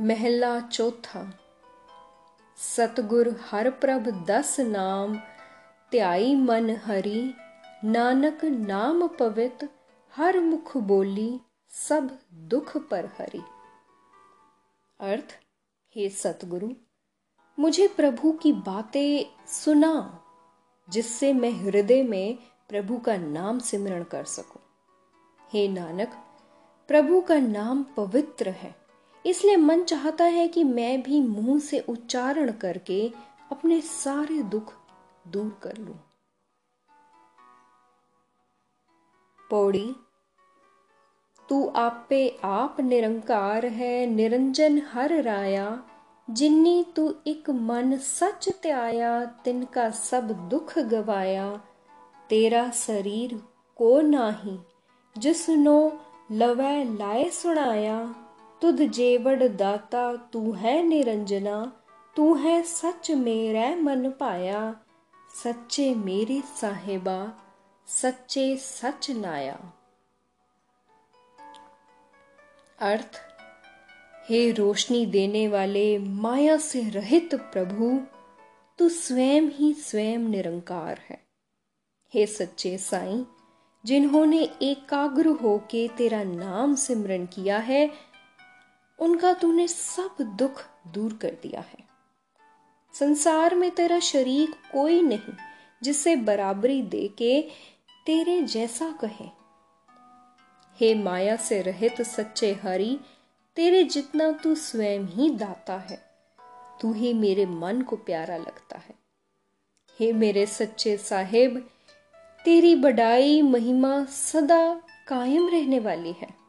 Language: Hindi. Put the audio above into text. महला चौथा। सतगुर हर प्रभ दस नाम ध्याई मन हरि, नानक नाम पवित हर मुख बोली सब दुख पर हरि। अर्थ, हे सतगुरु मुझे प्रभु की बातें सुना जिससे मैं हृदय में प्रभु का नाम सिमरण कर सकूं। हे नानक प्रभु का नाम पवित्र है, इसलिए मन चाहता है कि मैं भी मुंह से उच्चारण करके अपने सारे दुख दूर कर लूं। पौड़ी। तू आपे आप निरंकार है, निरंजन हर राया, जिन्नी तू एक मन सच त्याया, तिनका सब दुख गवाया। तेरा शरीर को नाही जिसनो लवै लाए सुनाया, तुध जेवड़ दाता तू है निरंजना, तू है सच मेरा मन पाया। सच्चे मेरे साहिबा सच्चे सच नाया। अर्थ, हे रोशनी देने वाले माया से रहित प्रभु तू स्वयं ही स्वयं निरंकार है। हे सच्चे साईं जिन्होंने एकाग्र होके तेरा नाम सिमरन किया है उनका तूने सब दुख दूर कर दिया है। संसार में तेरा शरीक कोई नहीं जिसे बराबरी देके तेरे जैसा कहे। हे माया से रहित सच्चे हरि तेरे जितना तू स्वयं ही दाता है, तू ही मेरे मन को प्यारा लगता है। हे मेरे सच्चे साहिब तेरी बड़ाई महिमा सदा कायम रहने वाली है।